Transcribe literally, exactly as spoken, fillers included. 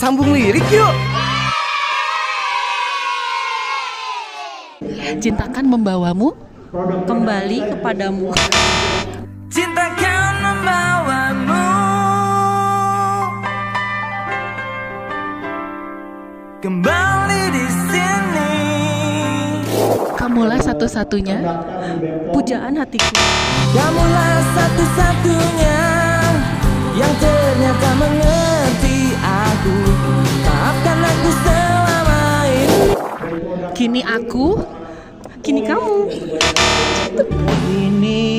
Sambung lirik yuk. Cintakan membawamu kembali kepadamu. Cintakan membawamu kembali di sini. Kamulah satu-satunya pujaan hatiku. Kamulah satu-satunya yang ternyata mengerti aku. Maafkan aku selama ini. Kini aku, kini kamu. Kini